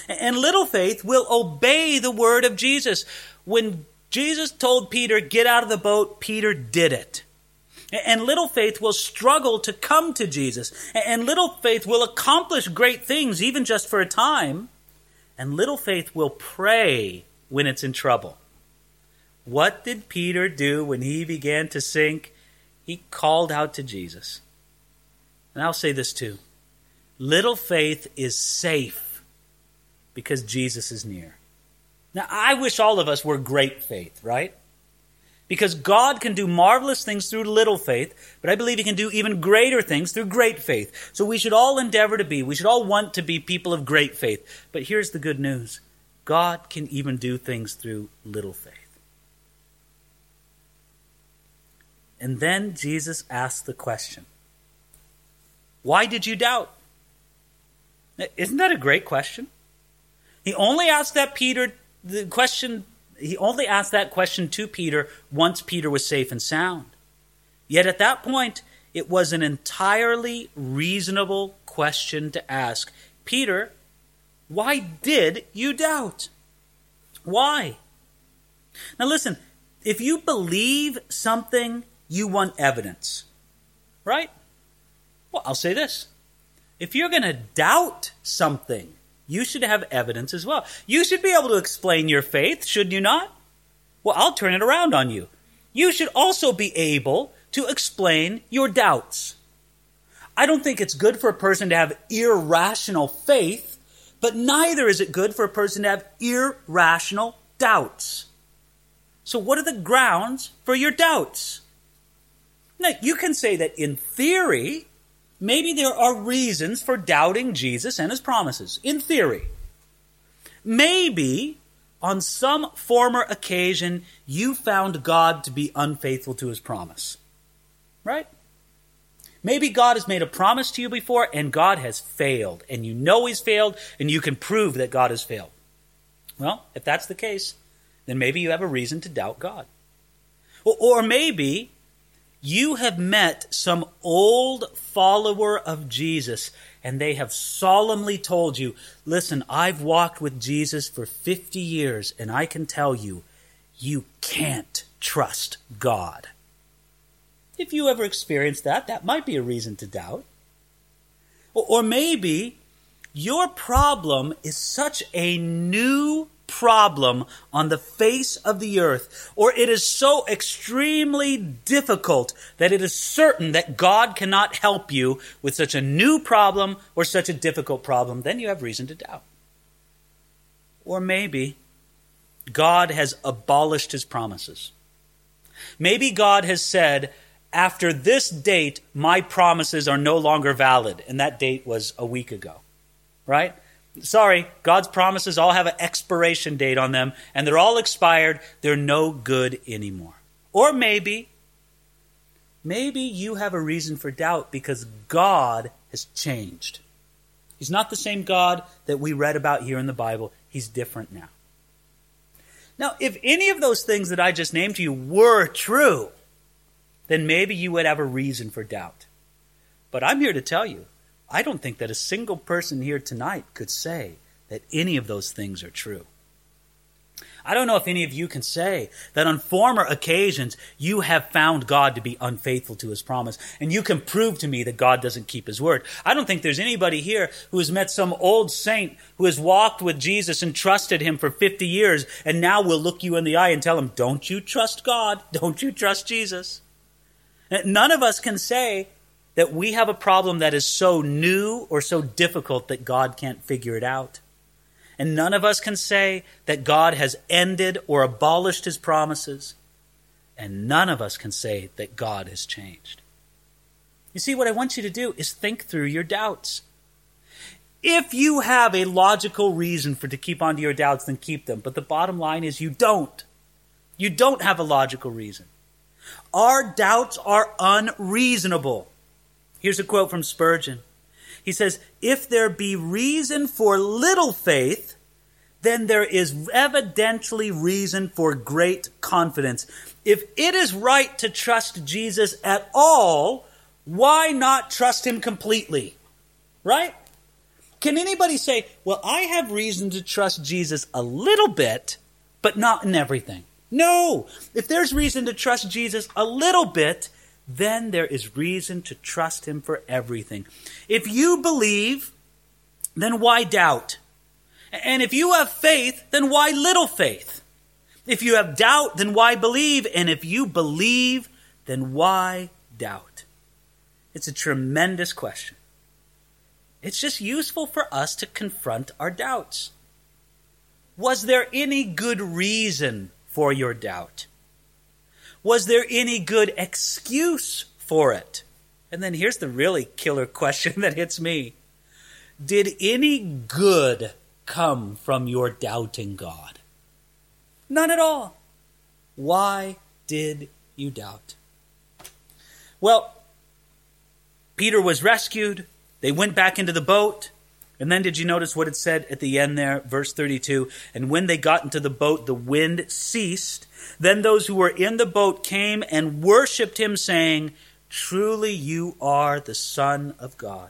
And little faith will obey the word of Jesus. When Jesus told Peter, "Get out of the boat," Peter did it. And little faith will struggle to come to Jesus. And little faith will accomplish great things, even just for a time. And little faith will pray when it's in trouble. What did Peter do when he began to sink? He called out to Jesus. And I'll say this too. Little faith is safe because Jesus is near. Now, I wish all of us were great faith, right? Because God can do marvelous things through little faith, but I believe he can do even greater things through great faith. So we should all endeavor to be, we should all want to be people of great faith. But here's the good news. God can even do things through little faith. And then Jesus asked the question, "Why did you doubt?" Isn't that a great question? He only asked that question to Peter once Peter was safe and sound. Yet at that point, It was an entirely reasonable question to ask. Peter, why did you doubt? Why? Now listen, if you believe something, you want evidence, right? Well, I'll say this. If you're going to doubt something, you should have evidence as well. You should be able to explain your faith, should you not? Well, I'll turn it around on you. You should also be able to explain your doubts. I don't think it's good for a person to have irrational faith, but neither is it good for a person to have irrational doubts. So what are the grounds for your doubts? Now, you can say that in theory, maybe there are reasons for doubting Jesus and his promises. In theory. Maybe on some former occasion, you found God to be unfaithful to his promise. Right? Maybe God has made a promise to you before and God has failed. And you know he's failed and you can prove that God has failed. Well, if that's the case, then maybe you have a reason to doubt God. Or maybe you have met some old follower of Jesus and they have solemnly told you, listen, I've walked with Jesus for 50 years and I can tell you, you can't trust God. If you ever experienced that, that might be a reason to doubt. Or maybe your problem is such a new problem on the face of the earth, or it is so extremely difficult that it is certain that God cannot help you with such a new problem or such a difficult problem, then you have reason to doubt. Or maybe God has abolished his promises. Maybe God has said, after this date, my promises are no longer valid, and that date was a week ago, right? Sorry, God's promises all have an expiration date on them, and they're all expired. They're no good anymore. Or maybe you have a reason for doubt because God has changed. He's not the same God that we read about here in the Bible. He's different now. Now, if any of those things that I just named to you were true, then maybe you would have a reason for doubt. But I'm here to tell you, I don't think that a single person here tonight could say that any of those things are true. I don't know if any of you can say that on former occasions you have found God to be unfaithful to his promise, and you can prove to me that God doesn't keep his word. I don't think there's anybody here who has met some old saint who has walked with Jesus and trusted him for 50 years, and now will look you in the eye and tell him, don't you trust God? Don't you trust Jesus? None of us can say that we have a problem that is so new or so difficult that God can't figure it out. And none of us can say that God has ended or abolished his promises. And none of us can say that God has changed. You see, what I want you to do is think through your doubts. If you have a logical reason for to keep on to your doubts, then keep them. But the bottom line is you don't. You don't have a logical reason. Our doubts are unreasonable. Here's a quote from Spurgeon. He says, if there be reason for little faith, then there is evidently reason for great confidence. If it is right to trust Jesus at all, why not trust him completely? Right? Can anybody say, well, I have reason to trust Jesus a little bit, but not in everything? No. If there's reason to trust Jesus a little bit, then there is reason to trust him for everything. If you believe, then why doubt? And if you have faith, then why little faith? If you have doubt, then why believe? And if you believe, then why doubt? It's a tremendous question. It's just useful for us to confront our doubts. Was there any good reason for your doubt? Was there any good excuse for it? And then here's the really killer question that hits me. Did any good come from your doubting God? None at all. Why did you doubt? Well, Peter was rescued. They went back into the boat. And then did you notice what it said at the end there, verse 32? And when they got into the boat, the wind ceased. Then those who were in the boat came and worshipped him, saying, Truly you are the Son of God."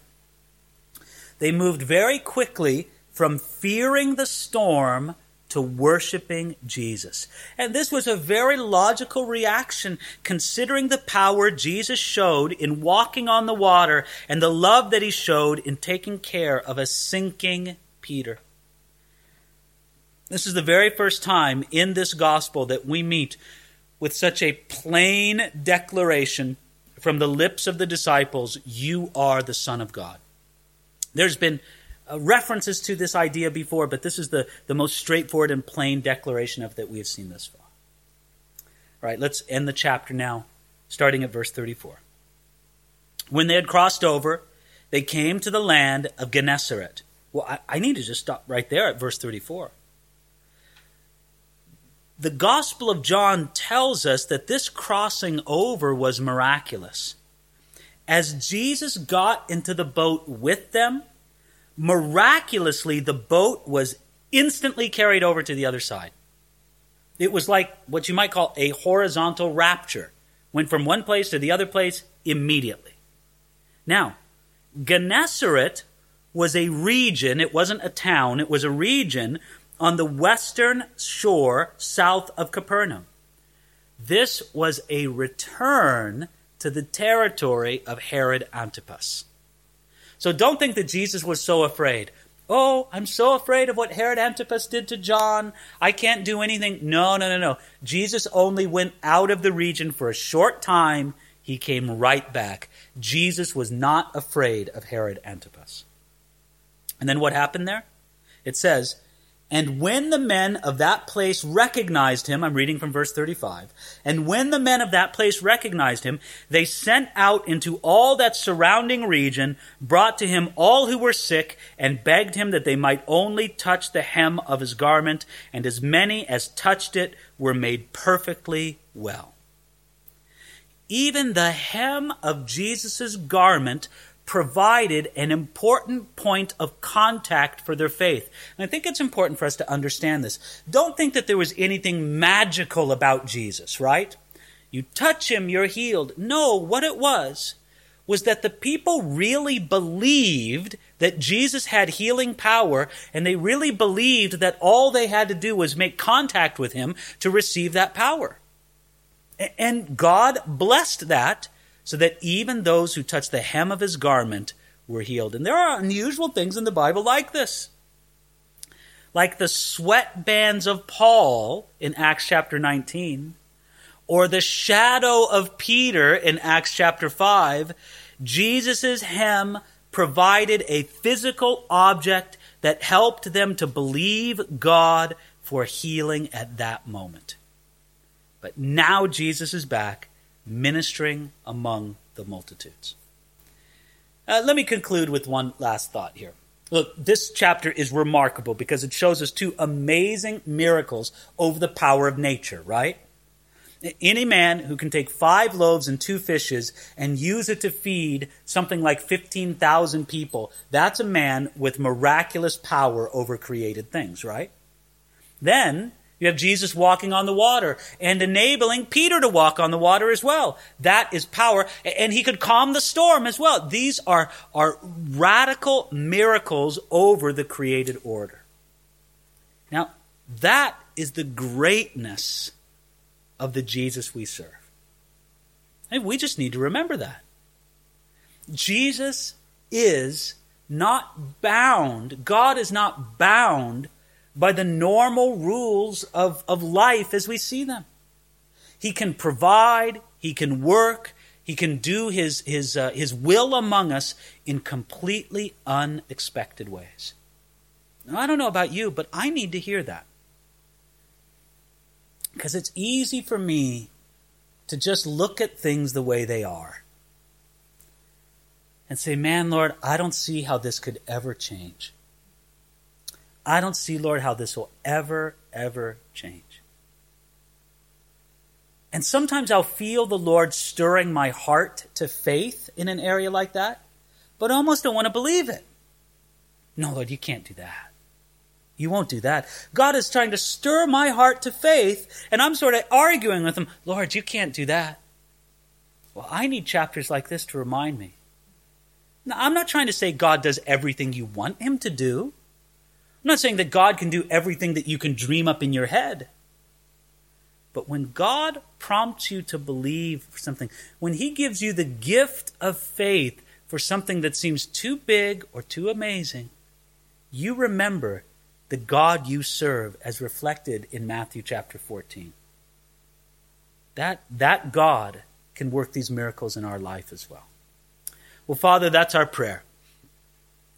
They moved very quickly from fearing the storm to worshiping Jesus. And this was a very logical reaction, considering the power Jesus showed in walking on the water and the love that he showed in taking care of a sinking Peter. This is the very first time in this gospel that we meet with such a plain declaration from the lips of the disciples, "You are the Son of God." There's been references to this idea before, but this is the most straightforward and plain declaration of that we have seen thus far. All right, let's end the chapter now, starting at verse 34. "When they had crossed over, they came to the land of Gennesaret." Well, I need to just stop right there at verse 34. The Gospel of John tells us that this crossing over was miraculous. As Jesus got into the boat with them, miraculously, the boat was instantly carried over to the other side. It was like what you might call a horizontal rapture. Went from one place to the other place immediately. Now, Gennesaret was a region, it wasn't a town, it was a region on the western shore south of Capernaum. This was a return to the territory of Herod Antipas. So don't think that Jesus was so afraid. "Oh, I'm so afraid of what Herod Antipas did to John. I can't do anything." No. Jesus only went out of the region for a short time. He came right back. Jesus was not afraid of Herod Antipas. And then what happened there? It says, "And when the men of that place recognized him," I'm reading from verse 35, "and when the men of that place recognized him, they sent out into all that surrounding region, brought to him all who were sick, and begged him that they might only touch the hem of his garment, and as many as touched it were made perfectly well." Even the hem of Jesus' garment provided an important point of contact for their faith. And I think it's important for us to understand this. Don't think that there was anything magical about Jesus, right? You touch him, you're healed. No, what it was that the people really believed that Jesus had healing power, and they really believed that all they had to do was make contact with him to receive that power. And God blessed that, so that even those who touched the hem of his garment were healed. And there are unusual things in the Bible like this. Like the sweatbands of Paul in Acts chapter 19, or the shadow of Peter in Acts chapter 5, Jesus' hem provided a physical object that helped them to believe God for healing at that moment. But now Jesus is back, ministering among the multitudes. Let me conclude with one last thought here. Look, this chapter is remarkable because it shows us two amazing miracles over the power of nature, right? Any man who can take 5 loaves and 2 fishes and use it to feed something like 15,000 people, that's a man with miraculous power over created things, right? Then you have Jesus walking on the water and enabling Peter to walk on the water as well. That is power. And he could calm the storm as well. These are radical miracles over the created order. Now, that is the greatness of the Jesus we serve. And we just need to remember that. Jesus is not bound. God is not bound by the normal rules of life as we see them. He can provide, he can work, he can do his will among us in completely unexpected ways. Now, I don't know about you, but I need to hear that. Because it's easy for me to just look at things the way they are and say, "Man, Lord, I don't see how this could ever change. I don't see, Lord, how this will ever change." And sometimes I'll feel the Lord stirring my heart to faith in an area like that, but I almost don't want to believe it. "No, Lord, you can't do that. You won't do that." God is trying to stir my heart to faith, and I'm sort of arguing with him, "Lord, you can't do that. Well, I need chapters like this to remind me. Now, I'm not trying to say God does everything you want him to do. I'm not saying that God can do everything that you can dream up in your head. But when God prompts you to believe for something, when he gives you the gift of faith for something that seems too big or too amazing, you remember the God you serve as reflected in Matthew chapter 14. That God can work these miracles in our life as well. Well, Father, that's our prayer,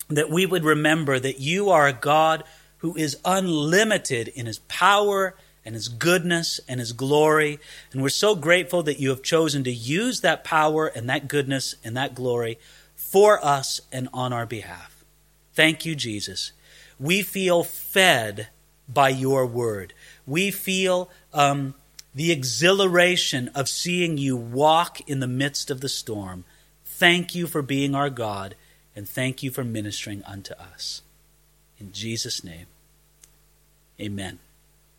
that we would remember that you are a God who is unlimited in his power and his goodness and his glory. And we're so grateful that you have chosen to use that power and that goodness and that glory for us and on our behalf. Thank you, Jesus. We feel fed by your word. We feel the exhilaration of seeing you walk in the midst of the storm. Thank you for being our God, and thank you for ministering unto us. In Jesus' name, amen.